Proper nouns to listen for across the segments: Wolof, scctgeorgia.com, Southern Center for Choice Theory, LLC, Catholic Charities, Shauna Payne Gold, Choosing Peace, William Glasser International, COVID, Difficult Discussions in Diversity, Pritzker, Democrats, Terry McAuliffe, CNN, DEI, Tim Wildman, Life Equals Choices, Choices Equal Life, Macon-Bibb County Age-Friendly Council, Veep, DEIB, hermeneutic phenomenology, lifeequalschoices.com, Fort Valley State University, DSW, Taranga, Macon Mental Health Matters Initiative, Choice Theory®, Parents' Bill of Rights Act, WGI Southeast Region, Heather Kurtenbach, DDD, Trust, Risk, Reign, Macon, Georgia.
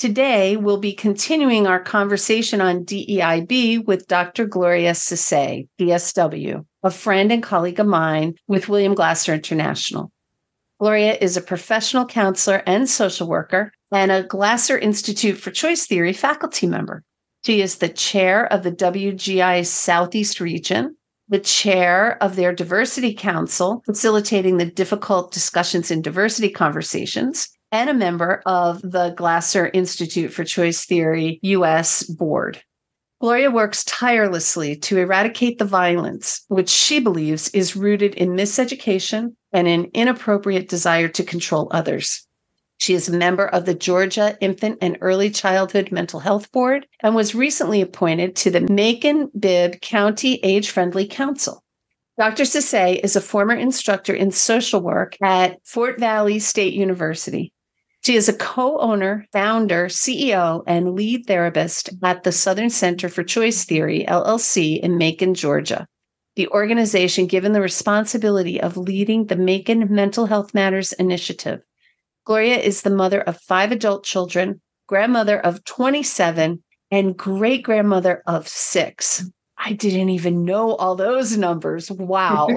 Today, we'll be continuing our conversation on DEIB with Dr. Gloria Cissé, DSW, a friend and colleague of mine with William Glasser International. Gloria is a professional counselor and social worker and a Glasser Institute for Choice Theory faculty member. She is the chair of the WGI Southeast Region, the chair of their Diversity Council, facilitating the Difficult Discussions in Diversity conversations, and a member of the Glasser Institute for Choice Theory US board. Gloria works tirelessly to eradicate the violence, which she believes is rooted in miseducation and an inappropriate desire to control others. She is a member of the Georgia Infant and Early Childhood Mental Health Board and was recently appointed to the Macon-Bibb County Age-Friendly Council. Dr. Cissé is a former instructor in social work at Fort Valley State University. She is a co-owner, founder, CEO, and lead therapist at the Southern Center for Choice Theory, LLC, in Macon, Georgia. The organization given the responsibility of leading the Macon Mental Health Matters Initiative. Gloria is the mother of 5 adult children, grandmother of 27, and great-grandmother of 6. I didn't even know all those numbers. Wow.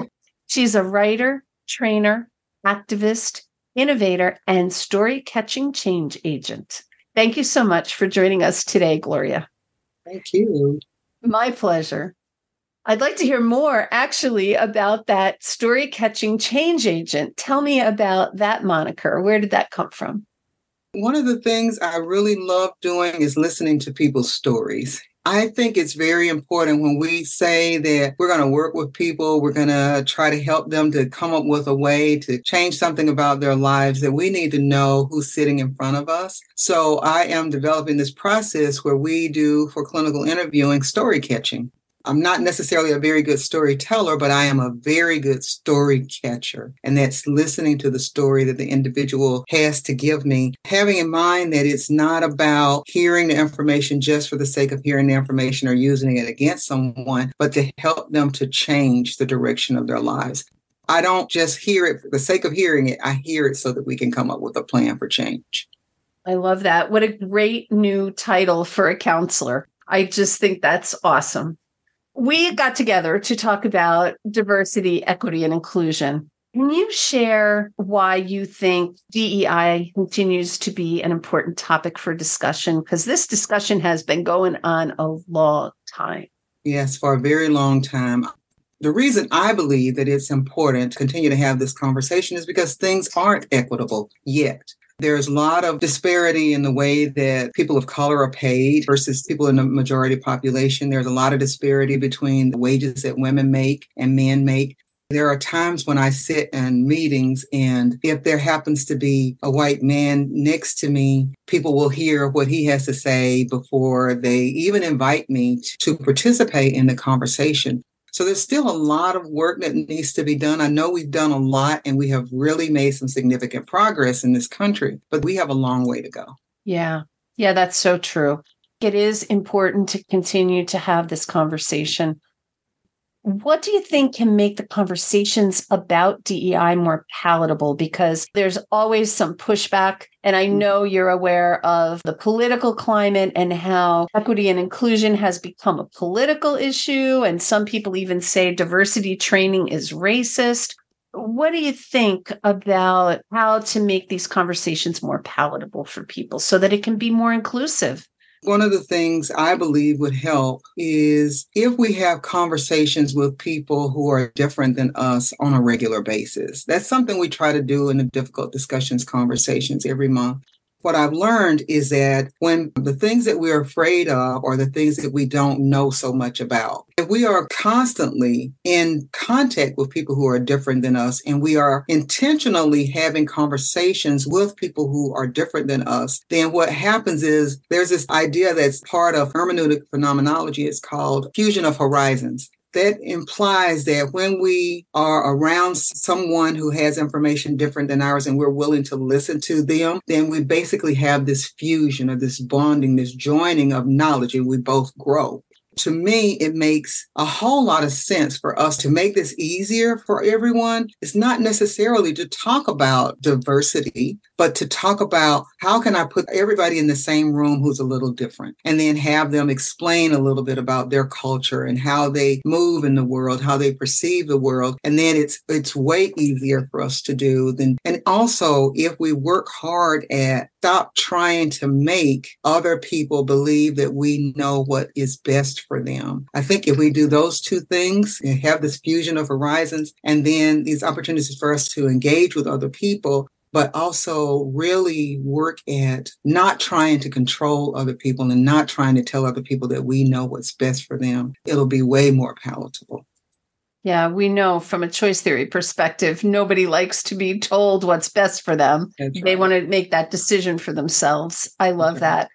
She's a writer, trainer, activist, innovator, and story-catching change agent. Thank you so much for joining us today, Gloria. Thank you. My pleasure. I'd like to hear more, actually, about that story-catching change agent. Tell me about that moniker. Where did that come from? One of the things I really love doing is listening to people's stories. I think it's very important when we say that we're going to work with people, we're going to try to help them to come up with a way to change something about their lives, that we need to know who's sitting in front of us. So I am developing this process where we do, for clinical interviewing, story catching. I'm not necessarily a very good storyteller, but I am a very good story catcher. And that's listening to the story that the individual has to give me, having in mind that it's not about hearing the information just for the sake of hearing the information or using it against someone, but to help them to change the direction of their lives. I don't just hear it for the sake of hearing it. I hear it so that we can come up with a plan for change. I love that. What a great new title for a counselor. I just think that's awesome. We got together to talk about diversity, equity, and inclusion. Can you share why you think DEI continues to be an important topic for discussion? Because this discussion has been going on a long time. Yes, for a very long time. The reason I believe that it's important to continue to have this conversation is because things aren't equitable yet. There's a lot of disparity in the way that people of color are paid versus people in the majority population. There's a lot of disparity between the wages that women make and men make. There are times when I sit in meetings, and if there happens to be a white man next to me, people will hear what he has to say before they even invite me to participate in the conversation. So there's still a lot of work that needs to be done. I know we've done a lot and we have really made some significant progress in this country, but we have a long way to go. Yeah, that's so true. It is important to continue to have this conversation. What do you think can make the conversations about DEI more palatable? Because there's always some pushback, and I know you're aware of the political climate and how equity and inclusion has become a political issue, and some people even say diversity training is racist. What do you think about how to make these conversations more palatable for people so that it can be more inclusive? One of the things I believe would help is if we have conversations with people who are different than us on a regular basis. That's something we try to do in the Difficult Discussions conversations every month. What I've learned is that when the things that we're afraid of are the things that we don't know so much about, if we are constantly in contact with people who are different than us, and we are intentionally having conversations with people who are different than us, then what happens is there's this idea that's part of hermeneutic phenomenology. It's called fusion of horizons. That implies that when we are around someone who has information different than ours and we're willing to listen to them, then we basically have this fusion or this bonding, this joining of knowledge, and we both grow. To me, it makes a whole lot of sense for us to make this easier for everyone. It's not necessarily to talk about diversity, but to talk about how can I put everybody in the same room who's a little different, and then have them explain a little bit about their culture and how they move in the world, how they perceive the world. And then it's way easier for us to do than. And also, if we work hard at stop trying to make other people believe that we know what is best for them. I think if we do those two things and have this fusion of horizons and then these opportunities for us to engage with other people, but also really work at not trying to control other people and not trying to tell other people that we know what's best for them, it'll be way more palatable. Yeah, we know from a choice theory perspective, nobody likes to be told what's best for them. That's right. They want to make that decision for themselves. I love that.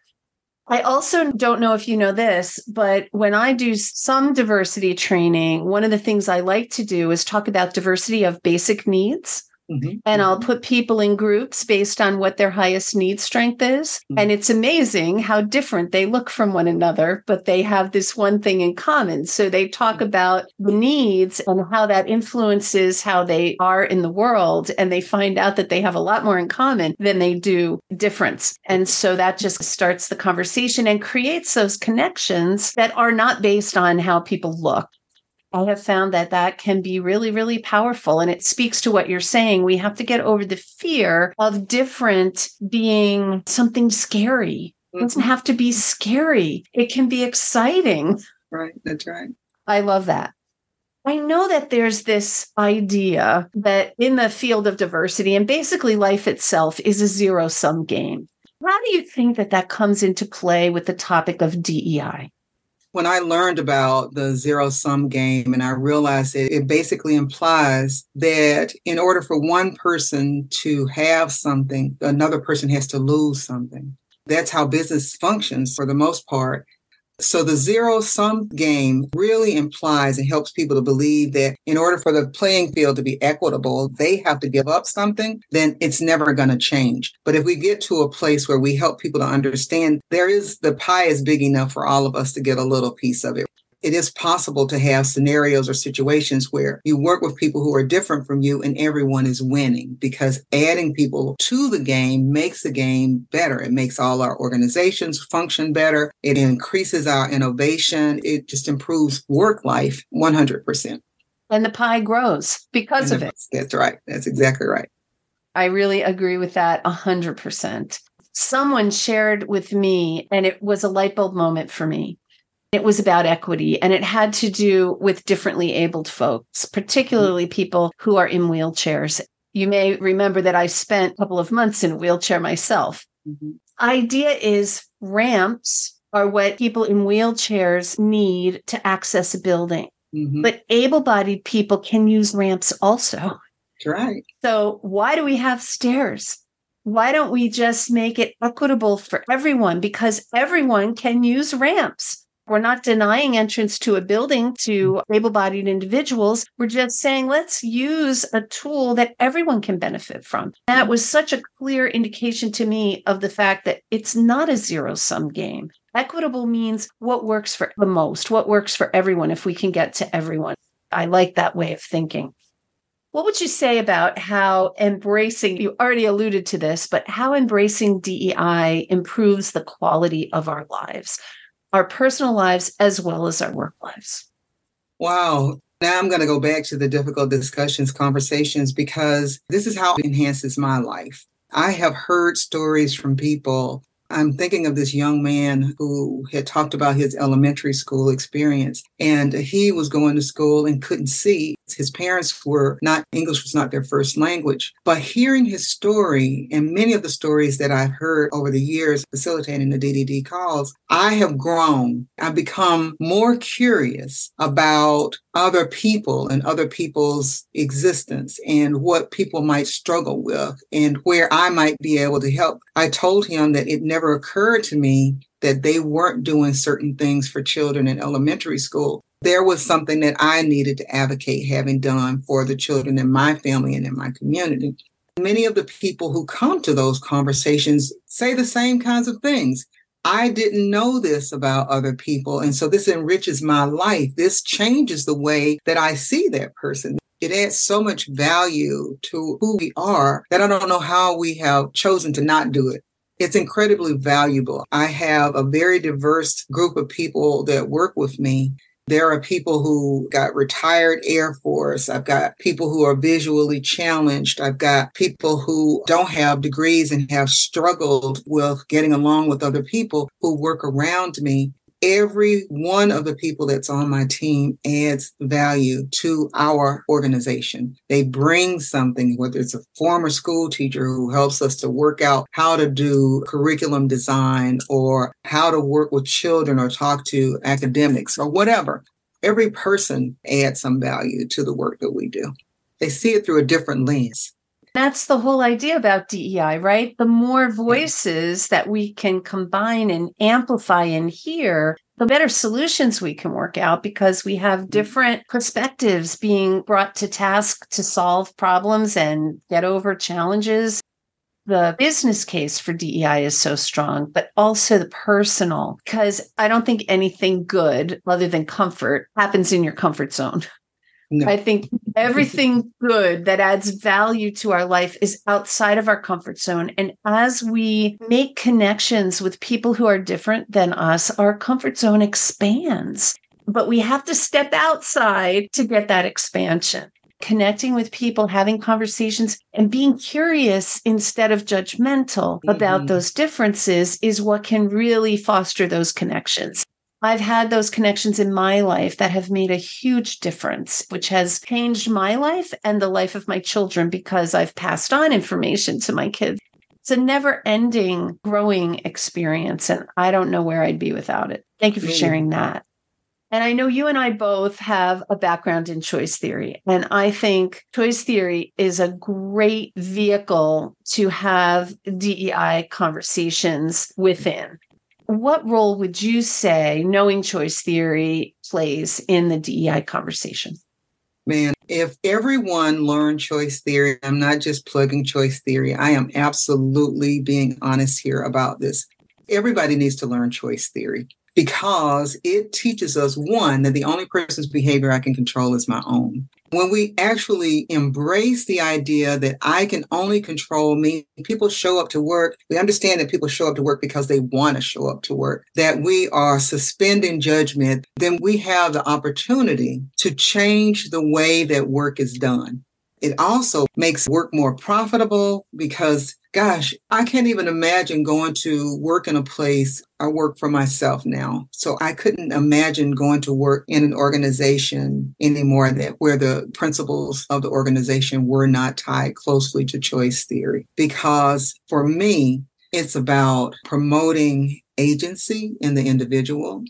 I also don't know if you know this, but when I do some diversity training, one of the things I like to do is talk about diversity of basic needs. Mm-hmm. And I'll put people in groups based on what their highest need strength is. Mm-hmm. And it's amazing how different they look from one another, but they have this one thing in common. So they talk about the needs and how that influences how they are in the world. And they find out that they have a lot more in common than they do difference. And so that just starts the conversation and creates those connections that are not based on how people look. I have found that that can be really, really powerful. And it speaks to what you're saying. We have to get over the fear of different being something scary. It doesn't have to be scary. It can be exciting. Right. That's right. I love that. I know that there's this idea that in the field of diversity and basically life itself is a zero-sum game. How do you think that that comes into play with the topic of DEI? When I learned about the zero-sum game and I realized that it basically implies that in order for one person to have something, another person has to lose something. That's how business functions for the most part. So the zero-sum game really implies and helps people to believe that in order for the playing field to be equitable, they have to give up something, then it's never going to change. But if we get to a place where we help people to understand the pie is big enough for all of us to get a little piece of it. It is possible to have scenarios or situations where you work with people who are different from you and everyone is winning, because adding people to the game makes the game better. It makes all our organizations function better. It increases our innovation. It just improves work life 100%. And the pie grows because of it. That's right. That's exactly right. I really agree with that 100%. Someone shared with me, and it was a light bulb moment for me. It was about equity, and it had to do with differently abled folks, particularly people who are in wheelchairs. You may remember that I spent a couple of months in a wheelchair myself. Mm-hmm. Idea is ramps are what people in wheelchairs need to access a building, but able-bodied people can use ramps also. That's right. So why do we have stairs? Why don't we just make it equitable for everyone? Because everyone can use ramps. We're not denying entrance to a building to able-bodied individuals. We're just saying, let's use a tool that everyone can benefit from. That was such a clear indication to me of the fact that it's not a zero-sum game. Equitable means what works for the most, what works for everyone if we can get to everyone. I like that way of thinking. What would you say about how embracing, you already alluded to this, but how embracing DEI improves the quality of our lives? Our personal lives as well as our work lives? Wow. Now I'm going to go back to the difficult discussions, conversations, because this is how it enhances my life. I have heard stories from people. I'm thinking of this young man who had talked about his elementary school experience, and he was going to school and couldn't see. His parents were not, English was not their first language. But hearing his story and many of the stories that I've heard over the years facilitating the DDD calls, I have grown. I've become more curious about other people and other people's existence and what people might struggle with and where I might be able to help. I told him that it never occurred to me that they weren't doing certain things for children in elementary school. There was something that I needed to advocate having done for the children in my family and in my community. Many of the people who come to those conversations say the same kinds of things. I didn't know this about other people, and so this enriches my life. This changes the way that I see that person. It adds so much value to who we are that I don't know how we have chosen to not do it. It's incredibly valuable. I have a very diverse group of people that work with me. There are people who got retired Air Force. I've got people who are visually challenged. I've got people who don't have degrees and have struggled with getting along with other people who work around me. Every one of the people that's on my team adds value to our organization. They bring something, whether it's a former school teacher who helps us to work out how to do curriculum design or how to work with children or talk to academics or whatever. Every person adds some value to the work that we do. They see it through a different lens. That's the whole idea about DEI, right? The more voices that we can combine and amplify and hear, the better solutions we can work out because we have different perspectives being brought to task to solve problems and get over challenges. The business case for DEI is so strong, but also the personal, because I don't think anything good other than comfort happens in your comfort zone. No. I think everything good that adds value to our life is outside of our comfort zone. And as we make connections with people who are different than us, our comfort zone expands. But we have to step outside to get that expansion. Connecting with people, having conversations, and being curious instead of judgmental about those differences is what can really foster those connections. I've had those connections in my life that have made a huge difference, which has changed my life and the life of my children because I've passed on information to my kids. It's a never-ending growing experience, and I don't know where I'd be without it. Thank you for sharing that. And I know you and I both have a background in choice theory, and I think choice theory is a great vehicle to have DEI conversations within. What role would you say knowing choice theory plays in the DEI conversation? Man, if everyone learned choice theory, I'm not just plugging choice theory. I am absolutely being honest here about this. Everybody needs to learn choice theory because it teaches us, one, that the only person's behavior I can control is my own. When we actually embrace the idea that I can only control me, people show up to work. We understand that people show up to work because they want to show up to work, that we are suspending judgment. Then we have the opportunity to change the way that work is done. It also makes work more profitable because, gosh, I can't even imagine going to work in a place. I work for myself now. So I couldn't imagine going to work in an organization anymore that where the principles of the organization were not tied closely to choice theory. Because for me, it's about promoting agency in the individual.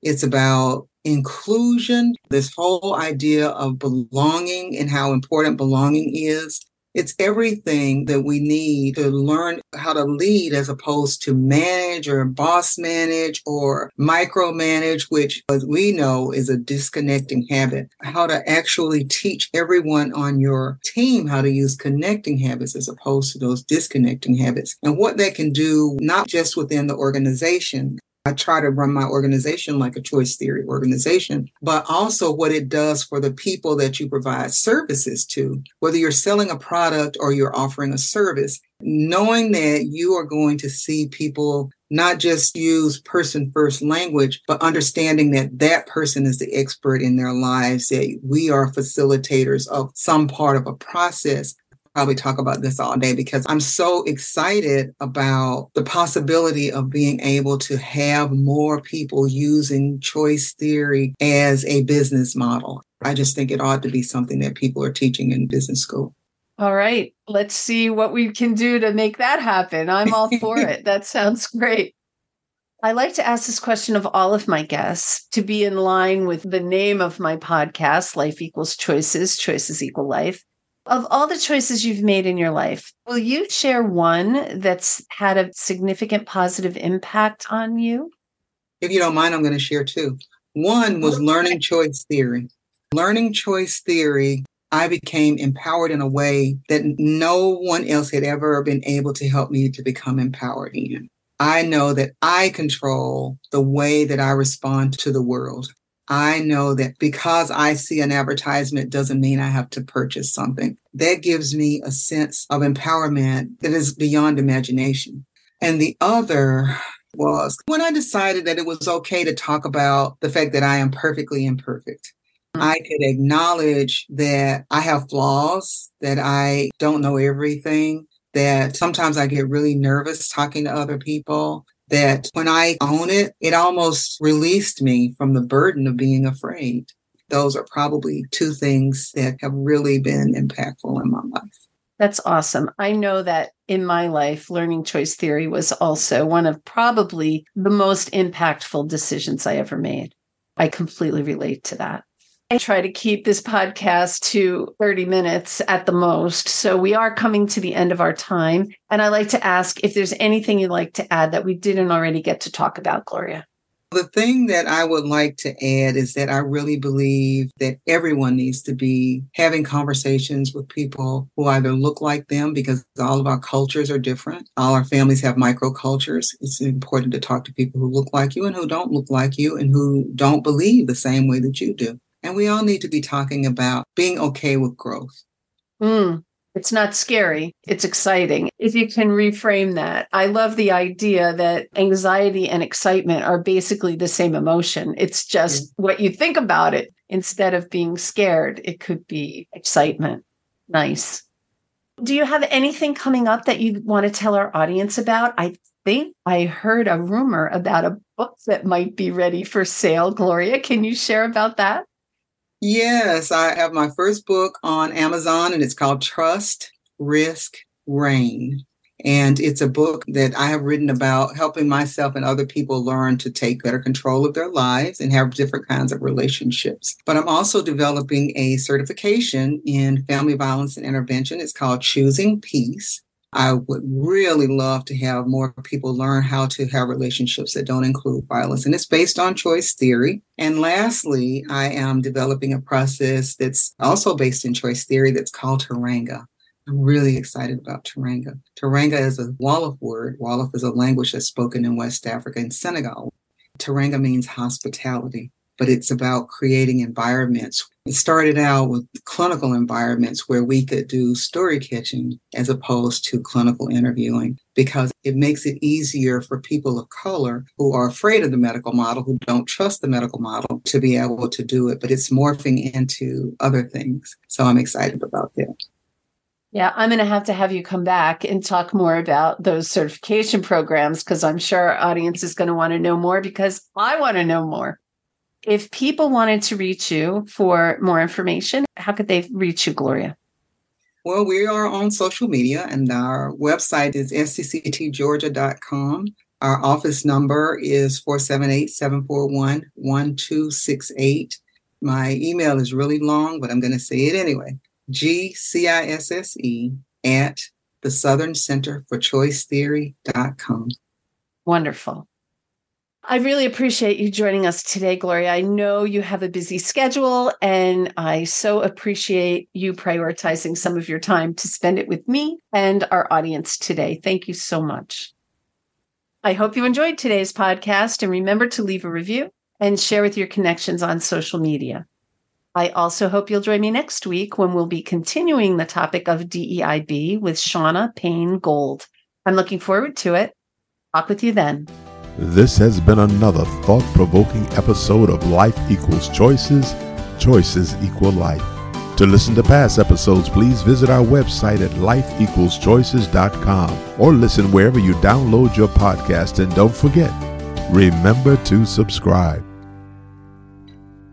It's about inclusion, this whole idea of belonging and how important belonging is. It's everything that we need to learn how to lead as opposed to manage or boss manage or micromanage, which as we know is a disconnecting habit. How to actually teach everyone on your team how to use connecting habits as opposed to those disconnecting habits and what that can do not just within the organization. I try to run my organization like a choice theory organization, but also what it does for the people that you provide services to, whether you're selling a product or you're offering a service, knowing that you are going to see people not just use person first language, but understanding that that person is the expert in their lives, that we are facilitators of some part of a process. Probably talk about this all day because I'm so excited about the possibility of being able to have more people using choice theory as a business model. I just think it ought to be something that people are teaching in business school. All right. Let's see what we can do to make that happen. I'm all for it. That sounds great. I like to ask this question of all of my guests to be in line with the name of my podcast, Life Equals Choices, Choices Equal Life. Of all the choices you've made in your life, will you share one that's had a significant positive impact on you? If you don't mind, I'm going to share two. One was learning choice theory. Learning choice theory, I became empowered in a way that no one else had ever been able to help me to become empowered in. I know that I control the way that I respond to the world. I know that because I see an advertisement doesn't mean I have to purchase something. That gives me a sense of empowerment that is beyond imagination. And the other was when I decided that it was okay to talk about the fact that I am perfectly imperfect. I could acknowledge that I have flaws, that I don't know everything, that sometimes I get really nervous talking to other people, that when I own it, it almost released me from the burden of being afraid. Those are probably two things that have really been impactful in my life. That's awesome. I know that in my life, learning choice theory was also one of probably the most impactful decisions I ever made. I completely relate to that. I try to keep this podcast to 30 minutes at the most. So we are coming to the end of our time. And I like to ask if there's anything you'd like to add that we didn't already get to talk about, Gloria. The thing that I would like to add is that I really believe that everyone needs to be having conversations with people who either look like them, because all of our cultures are different. All our families have microcultures. It's important to talk to people who look like you and who don't look like you and who don't believe the same way that you do. And we all need to be talking about being okay with growth. It's not scary. It's exciting. If you can reframe that. I love the idea that anxiety and excitement are basically the same emotion. It's just what you think about it. Instead of being scared, it could be excitement. Nice. Do you have anything coming up that you want to tell our audience about? I think I heard a rumor about a book that might be ready for sale. Gloria, can you share about that? Yes, I have my first book on Amazon, and it's called Trust, Risk, Reign. And it's a book that I have written about helping myself and other people learn to take better control of their lives and have different kinds of relationships. But I'm also developing a certification in family violence and intervention. It's called Choosing Peace. I would really love to have more people learn how to have relationships that don't include violence. And it's based on choice theory. And lastly, I am developing a process that's also based in choice theory that's called Taranga. I'm really excited about Taranga. Taranga is a Wolof word. Wolof is a language that's spoken in West Africa and Senegal. Taranga means hospitality, but it's about creating environments. It started out with clinical environments where we could do story catching as opposed to clinical interviewing, because it makes it easier for people of color who are afraid of the medical model, who don't trust the medical model, to be able to do it. But it's morphing into other things. So I'm excited about that. Yeah, I'm going to have you come back and talk more about those certification programs, because I'm sure our audience is going to want to know more, because I want to know more. If people wanted to reach you for more information, how could they reach you, Gloria? Well, we are on social media, and our website is scctgeorgia.com. Our office number is 478-741-1268. My email is really long, but I'm going to say it anyway. GCISSE@the Southern Center for Choice Theory.com. Wonderful. I really appreciate you joining us today, Gloria. I know you have a busy schedule, and I so appreciate you prioritizing some of your time to spend it with me and our audience today. Thank you so much. I hope you enjoyed today's podcast, and remember to leave a review and share with your connections on social media. I also hope you'll join me next week when we'll be continuing the topic of DEIB with Shauna Payne Gold. I'm looking forward to it. Talk with you then. This has been another thought-provoking episode of Life Equals Choices, Choices Equal Life. To listen to past episodes, please visit our website at lifeequalschoices.com or listen wherever you download your podcast. And don't forget, remember to subscribe.